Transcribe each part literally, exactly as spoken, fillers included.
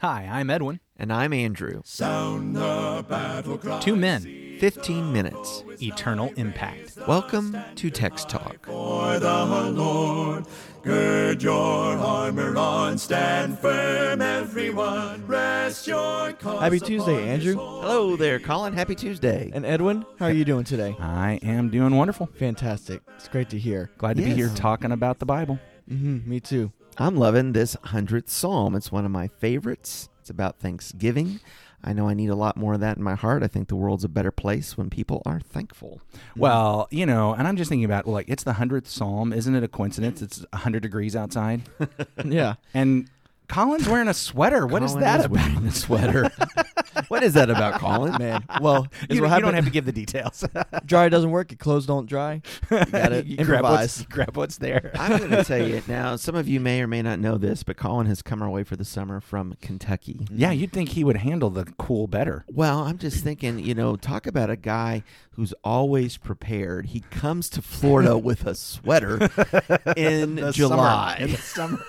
Hi, I'm Edwin. And I'm Andrew. Sound the battle cry. Two men. fifteen minutes. Eternal impact. Welcome to Text Talk. For the Lord, gird your armor on, stand firm, everyone. Rest your cause. Happy Tuesday, Andrew. Hello there, Colin. Happy Tuesday. And Edwin, how are you doing today? I am doing wonderful. Fantastic. It's great to hear. Glad to yes. be here talking about the Bible. Mm-hmm, me too. I'm loving this hundredth Psalm. It's one of my favorites. It's about Thanksgiving. I know I need a lot more of that in my heart. I think the world's a better place when people are thankful. Well, you know, and I'm just thinking about, like, it's the hundredth Psalm. Isn't it a coincidence? It's one hundred degrees outside. Yeah. And Colin's wearing a sweater. What Colin is that is about? Wearing a sweater. What is that about, Colin? Man, well, you, you don't have to give the details. Dry doesn't work. Your clothes don't dry. You gotta you improvise. Grab what's, grab what's there. I'm going to tell you it now. Some of you may or may not know this, but Colin has come our way for the summer from Kentucky. Yeah, you'd think he would handle the cool better. Well, I'm just thinking, you know, talk about a guy who's always prepared. He comes to Florida with a sweater in the July. Summer. In the summer.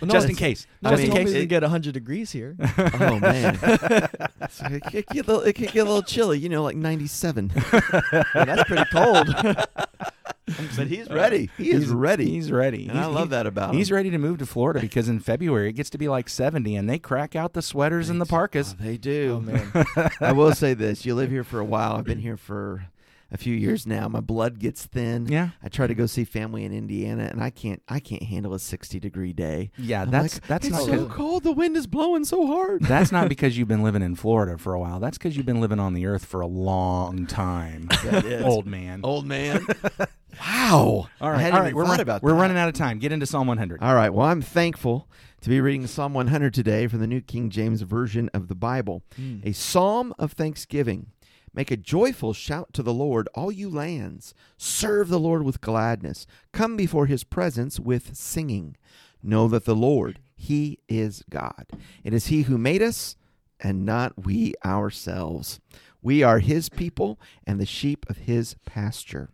Well, no, just in case. No, just in case you get one hundred degrees here. Oh, man. So it could get a little, it could get a little chilly, you know, like ninety-seven. Yeah, that's pretty cold. But he's ready. He he's, is ready. He's ready. And he's, I love that about he's him. He's ready to move to Florida because in February it gets to be like seventy, and they crack out the sweaters right. and the parkas. Oh, they do. Oh, man. I will say this. You live here for a while. I've been here for a few years now. My blood gets thin. Yeah. I try to go see family in Indiana, and I can't I can't handle a sixty-degree day. Yeah, I'm that's like, that's it's not so good. Cold. The wind is blowing so hard. That's not because you've been living in Florida for a while. That's because you've been living on the earth for a long time. That is. Old man. Old man. Wow. All right. All right. We're, run, about we're running out of time. Get into Psalm one hundred. All right. Well, I'm thankful to be reading Psalm one hundred today from the New King James Version of the Bible. Mm. A psalm of thanksgiving. Make a joyful shout to the Lord, all you lands. Serve the Lord with gladness. Come before his presence with singing. Know that the Lord, he is God. It is he who made us, and not we ourselves. We are his people and the sheep of his pasture.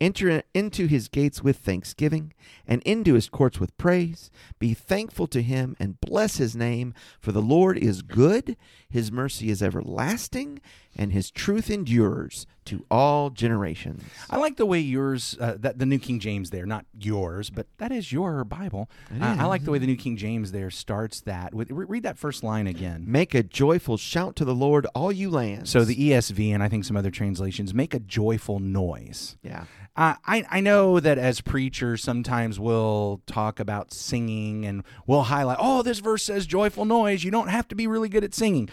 Enter into his gates with thanksgiving, and into his courts with praise. Be thankful to him, and bless his name, for the Lord is good, his mercy is everlasting, and his truth endures to all generations. I like the way yours, uh, that the New King James there, not yours, but that is your Bible. Is. Uh, I like the way the New King James there starts that. With, read that first line again. Make a joyful shout to the Lord, all you lands. So the E S V, and I think some other translations, make a joyful noise. Yeah. Uh, I, I know that as preachers, sometimes we'll talk about singing and we'll highlight, oh, this verse says joyful noise. You don't have to be really good at singing.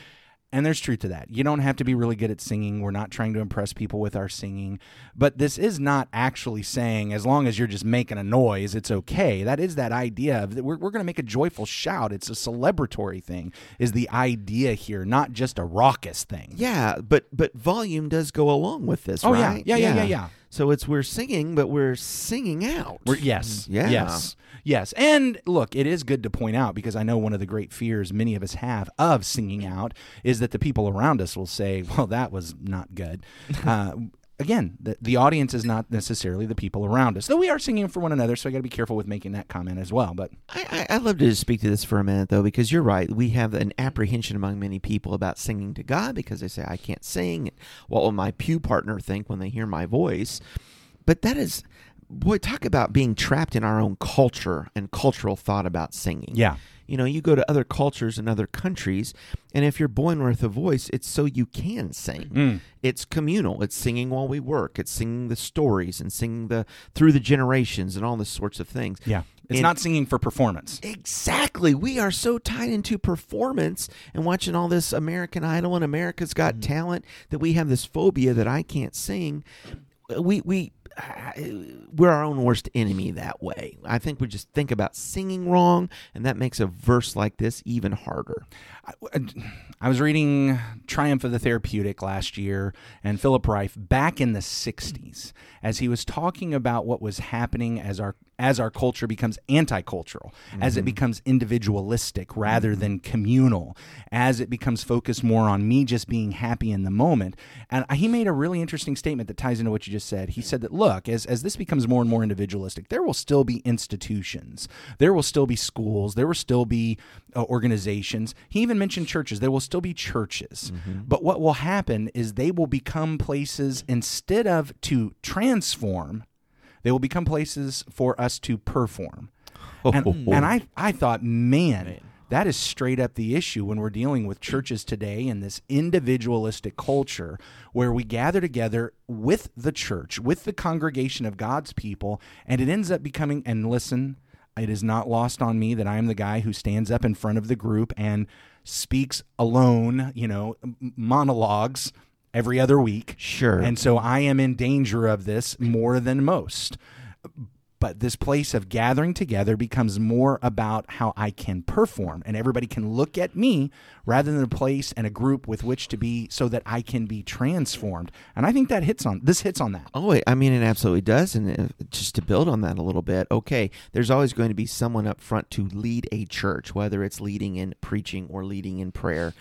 And there's truth to that. You don't have to be really good at singing. We're not trying to impress people with our singing. But this is not actually saying, as long as you're just making a noise, it's okay. That is that idea of that we're, we're going to make a joyful shout. It's a celebratory thing is the idea here, not just a raucous thing. Yeah, but but volume does go along with this, oh, right? Yeah, yeah, yeah, yeah, yeah. yeah. So it's we're singing, but we're singing out. We're, yes, yeah. yes, yes. And look, it is good to point out, because I know one of the great fears many of us have of singing out is that the people around us will say, well, that was not good. Uh, again, the, the audience is not necessarily the people around us, though we are singing for one another, so I got to be careful with making that comment as well. But I, I, I'd love to just speak to this for a minute, though, because you're right. We have an apprehension among many people about singing to God because they say, I can't sing. What will my pew partner think when they hear my voice? But that is, boy, talk about being trapped in our own culture and cultural thought about singing. Yeah. You know, you go to other cultures and other countries, and if you're born with a voice, it's so you can sing. Mm. It's communal. It's singing while we work. It's singing the stories and singing the through the generations and all these sorts of things. Yeah. It's and not singing for performance. Exactly. We are so tied into performance and watching all this American Idol and America's Got mm. Talent that we have this phobia that I can't sing. We we... We're our own worst enemy that way. I think we just think about singing wrong, and that makes a verse like this even harder. I, I was reading Triumph of the Therapeutic last year, and Philip Rieff back in the sixties, as he was talking about what was happening as our as our culture becomes anti-cultural, mm-hmm. as it becomes individualistic rather than communal, as it becomes focused more on me just being happy in the moment. And he made a really interesting statement that ties into what you just said. He said that, look, as, as this becomes more and more individualistic, there will still be institutions. There will still be schools. There will still be uh, organizations. He even mentioned churches. There will still be churches. Mm-hmm. But what will happen is they will become places, instead of to transform, they will become places for us to perform. Oh, and, oh, and I, I thought, man, man, that is straight up the issue when we're dealing with churches today in this individualistic culture where we gather together with the church, with the congregation of God's people, and it ends up becoming, and listen, it is not lost on me that I am the guy who stands up in front of the group and speaks alone, you know, monologues every other week. Sure. And so I am in danger of this more than most. But this place of gathering together becomes more about how I can perform, and everybody can look at me rather than a place and a group with which to be so that I can be transformed. And I think that hits on, this hits on that. Oh, I mean, it absolutely does. And just to build on that a little bit, okay, there's always going to be someone up front to lead a church, whether it's leading in preaching or leading in prayer.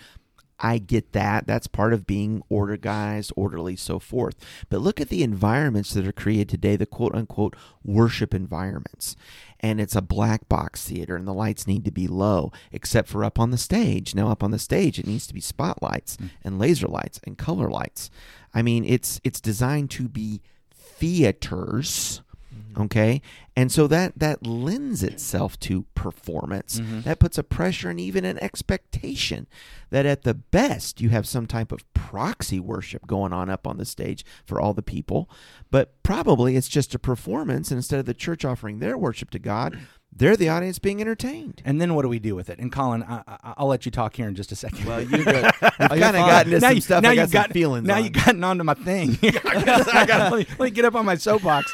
I get that. That's part of being organized, orderly, so forth. But look at the environments that are created today, the quote-unquote worship environments. And it's a black box theater, and the lights need to be low, except for up on the stage. Now, up on the stage, it needs to be spotlights and laser lights and color lights. I mean, it's it's designed to be theaters. Okay, and so that that lends itself to performance. Mm-hmm. That puts a pressure and even an expectation that at the best you have some type of proxy worship going on up on the stage for all the people, but probably it's just a performance, and instead of the church offering their worship to God, they're the audience being entertained. And then what do we do with it? And Colin, I, I, I'll let you talk here in just a second. Well, you've kind of gotten into now some you, stuff now I got, got some feelings Now on. You've gotten onto my thing. I guess I gotta, let, me, let me get up on my soapbox.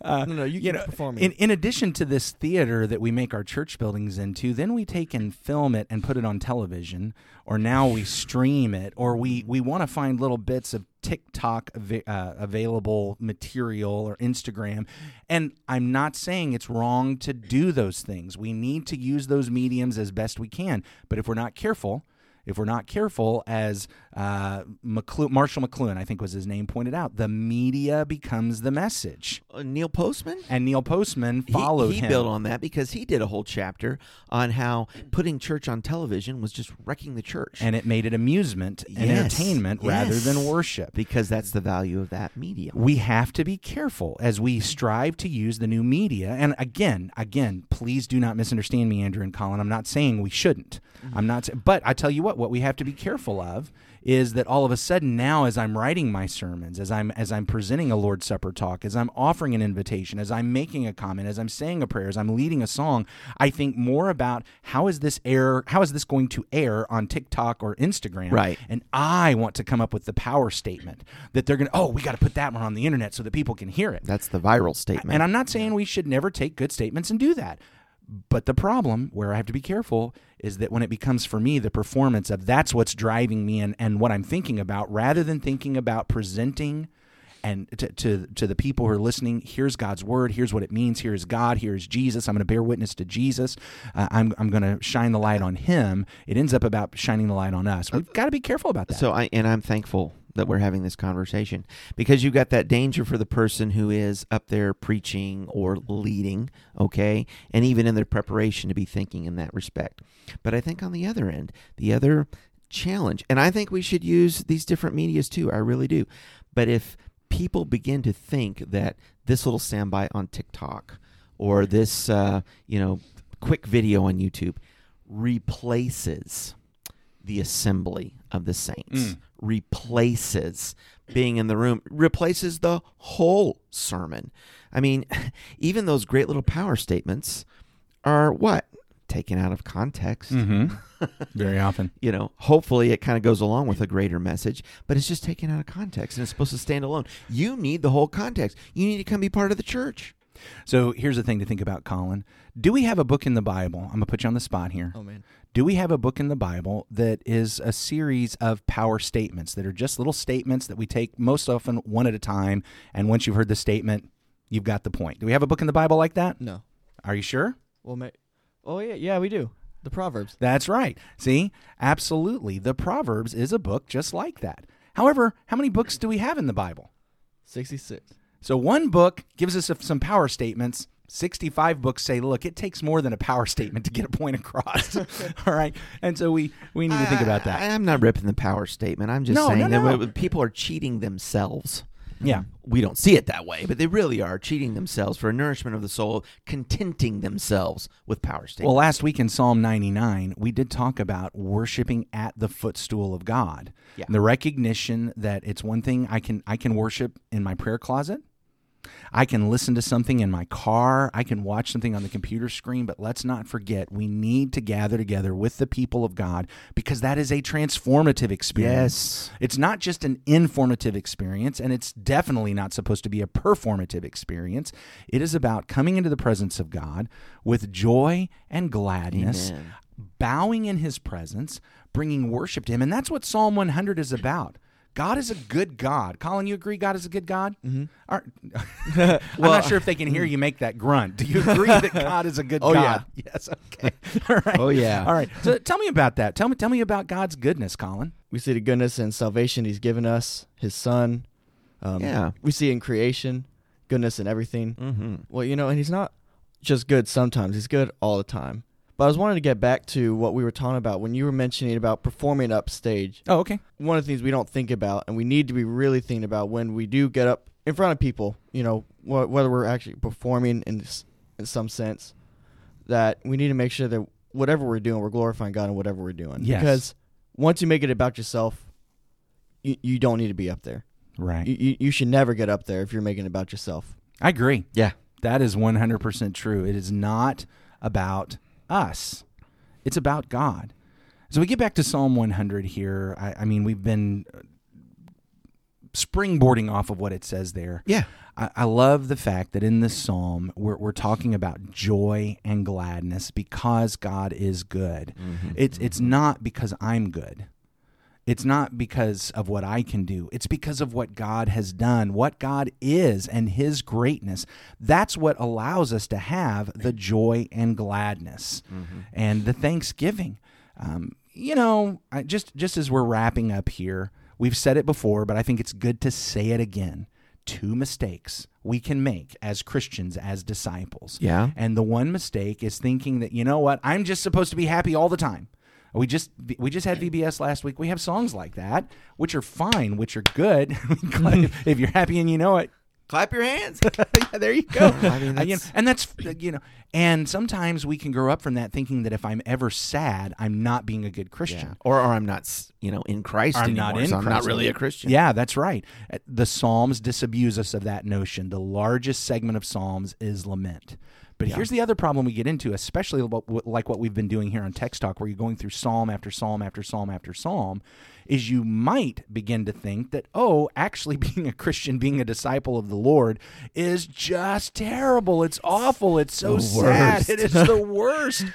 Uh, no, no, you, you can know, perform it. In, in addition to this theater that we make our church buildings into, then we take and film it and put it on television, or now we stream it, or we, we want to find little bits of TikTok uh, available material or Instagram. And I'm not saying it's wrong to do those things. We need to use those mediums as best we can. But if we're not careful, if we're not careful, as uh, McLu- Marshall McLuhan, I think was his name, pointed out, the media becomes the message. Uh, Neil Postman? And Neil Postman followed he, he him. He built on that because he did a whole chapter on how putting church on television was just wrecking the church. And it made it amusement and yes. entertainment yes. rather than worship. Because that's the value of that media. We have to be careful as we strive to use the new media. And again, again, please do not misunderstand me, Andrew and Colin. I'm not saying we shouldn't. Mm-hmm. I'm not. But I tell you what. What we have to be careful of is that all of a sudden now, as I'm writing my sermons, as I'm as I'm presenting a Lord's Supper talk, as I'm offering an invitation, as I'm making a comment, as I'm saying a prayer, as I'm leading a song, I think more about how is this air, how is this going to air on TikTok or Instagram? Right. And I want to come up with the power statement that they're going to, oh, we got to put that one on the internet so that people can hear it. That's the viral statement. And I'm not saying we should never take good statements and do that. But the problem where I have to be careful is that when it becomes for me the performance of that's what's driving me and, and what I'm thinking about, rather than thinking about presenting and to, to to the people who are listening, here's God's word, here's what it means, here's God, here's Jesus, I'm going to bear witness to Jesus, uh, I'm I'm going to shine the light on him, it ends up about shining the light on us. We've got to be careful about that. So I and I'm thankful that we're having this conversation, because you've got that danger for the person who is up there preaching or leading, okay, and even in their preparation to be thinking in that respect. But I think on the other end, the other challenge, and I think we should use these different medias too, I really do, but if people begin to think that this little soundbite on TikTok or this uh, you know, quick video on YouTube replaces the assembly of the saints, mm. replaces being in the room, replaces the whole sermon. I mean, even those great little power statements are what? Taken out of context. Mm-hmm. Very often. You know, hopefully it kind of goes along with a greater message, but it's just taken out of context and it's supposed to stand alone. You need the whole context. You need to come be part of the church. So here's the thing to think about, Colin. Do we have a book in the Bible? I'm going to put you on the spot here. Oh, man. Do we have a book in the Bible that is a series of power statements that are just little statements that we take most often one at a time, and once you've heard the statement, You've got the point. Do we have a book in the Bible like that? No. Are you sure? Well, ma- oh, yeah, yeah, we do. The Proverbs. That's right. See? Absolutely. The Proverbs is a book just like that. However, how many books do we have in the Bible? sixty-six. So one book gives us some power statements. sixty-five books say, look, it takes more than a power statement to get a point across. All right? And so we, we need to think about that. I, I'm not ripping the power statement. I'm just no, saying no, no. that people are cheating themselves. Yeah. We don't see it that way, but they really are cheating themselves for a nourishment of the soul, contenting themselves with power statements. Well, last week in Psalm ninety-nine, we did talk about worshiping at the footstool of God. Yeah. The recognition that it's one thing I can I can worship in my prayer closet. I can listen to something in my car. I can watch something on the computer screen, but let's not forget we need to gather together with the people of God because that is a transformative experience. Yes. It's not just an informative experience, and it's definitely not supposed to be a performative experience. It is about coming into the presence of God with joy and gladness. Amen. Bowing in his presence, bringing worship to him, and that's what Psalm one hundred is about. God is a good God. Colin, you agree God is a good God? Mm-hmm. All right. I'm well, not sure if they can hear you make that grunt. Do you agree that God is a good oh, God? Oh, yeah. Yes, okay. All right. Oh, yeah. All right. So tell me about that. Tell me Tell me about God's goodness, Colin. We see the goodness and salvation he's given us, his son. Um, yeah. We see in creation, goodness in everything. Mm-hmm. Well, you know, and he's not just good sometimes. He's good all the time. But I was wanting to get back to what we were talking about when you were mentioning about performing upstage. Oh, okay. One of the things we don't think about, and we need to be really thinking about when we do get up in front of people, you know, wh- whether we're actually performing in, in some sense, that we need to make sure that whatever we're doing, we're glorifying God in whatever we're doing. Yes. Because once you make it about yourself, you, you don't need to be up there. Right. You, you should never get up there if you're making it about yourself. I agree. Yeah. That is one hundred percent true. It is not about us. It's about God. So we get back to Psalm one hundred here. I, I mean, we've been springboarding off of what it says there. Yeah. I, I love the fact that in this psalm, we're, we're talking about joy and gladness because God is good. Mm-hmm. It's, it's not because I'm good. It's not because of what I can do. It's because of what God has done, what God is, and his greatness. That's what allows us to have the joy and gladness mm-hmm. and the thanksgiving. Um, you know, I, just, just as we're wrapping up here, we've said it before, but I think it's good to say it again. Two mistakes we can make as Christians, as disciples. Yeah. And the one mistake is thinking that, you know what, I'm just supposed to be happy all the time. We just we just had V B S last week. We have songs like that, which are fine, which are good. If you're happy and you know it, clap your hands. Yeah, there you go. I mean, that's... You know, and that's you know. And sometimes we can grow up from that thinking that if I'm ever sad, I'm not being a good Christian, yeah. or, or I'm not you know in Christ I'm anymore. Not in so I'm Christ. Not really a Christian. Yeah, that's right. The Psalms disabuse us of that notion. The largest segment of Psalms is lament. But yeah. Here's the other problem we get into, especially like what we've been doing here on Text Talk, where you're going through psalm after psalm after psalm after psalm, is you might begin to think that, oh, actually being a Christian, being a disciple of the Lord is just terrible. It's awful. It's so sad. It is the worst.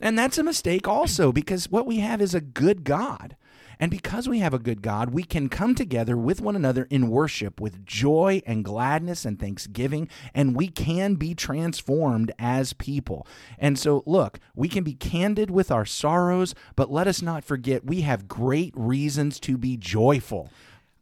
And that's a mistake also, because what we have is a good God. And because we have a good God, we can come together with one another in worship with joy and gladness and thanksgiving, and we can be transformed as people. And so, look, we can be candid with our sorrows, but let us not forget we have great reasons to be joyful.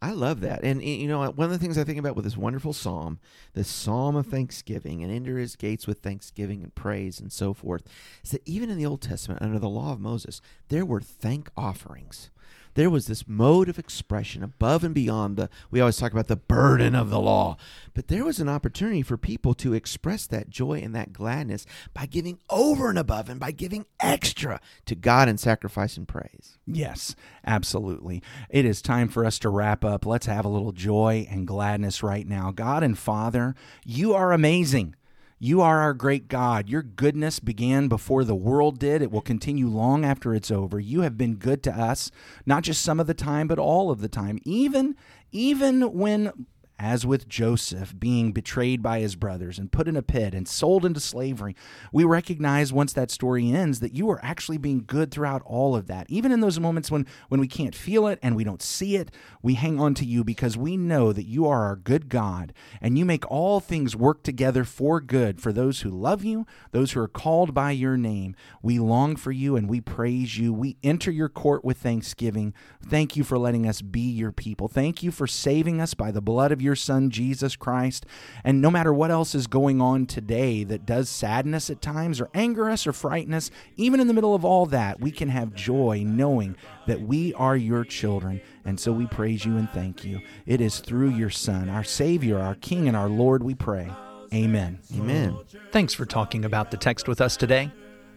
I love that. And, you know, one of the things I think about with this wonderful psalm, this psalm of thanksgiving, and enter his gates with thanksgiving and praise and so forth, is that even in the Old Testament, under the law of Moses, there were thank offerings. There was this mode of expression above and beyond the, we always talk about the burden of the law, but there was an opportunity for people to express that joy and that gladness by giving over and above and by giving extra to God in sacrifice and praise. Yes, absolutely. It is time for us to wrap up. Let's have a little joy and gladness right now. God and Father, you are amazing. You are our great God. Your goodness began before the world did. It will continue long after it's over. You have been good to us, not just some of the time, but all of the time. Even, even when As with Joseph being betrayed by his brothers and put in a pit and sold into slavery, we recognize once that story ends that you are actually being good throughout all of that. Even in those moments when, when we can't feel it and we don't see it, we hang on to you because we know that you are our good God and you make all things work together for good for those who love you, those who are called by your name. We long for you and we praise you. We enter your court with thanksgiving. Thank you for letting us be your people. Thank you for saving us by the blood of your your son, Jesus Christ. And no matter what else is going on today that does sadden us at times or anger us or frighten us, even in the middle of all that, we can have joy knowing that we are your children. And so we praise you and thank you. It is through your son, our Savior, our King, and our Lord we pray. Amen. Amen. Thanks for talking about the text with us today.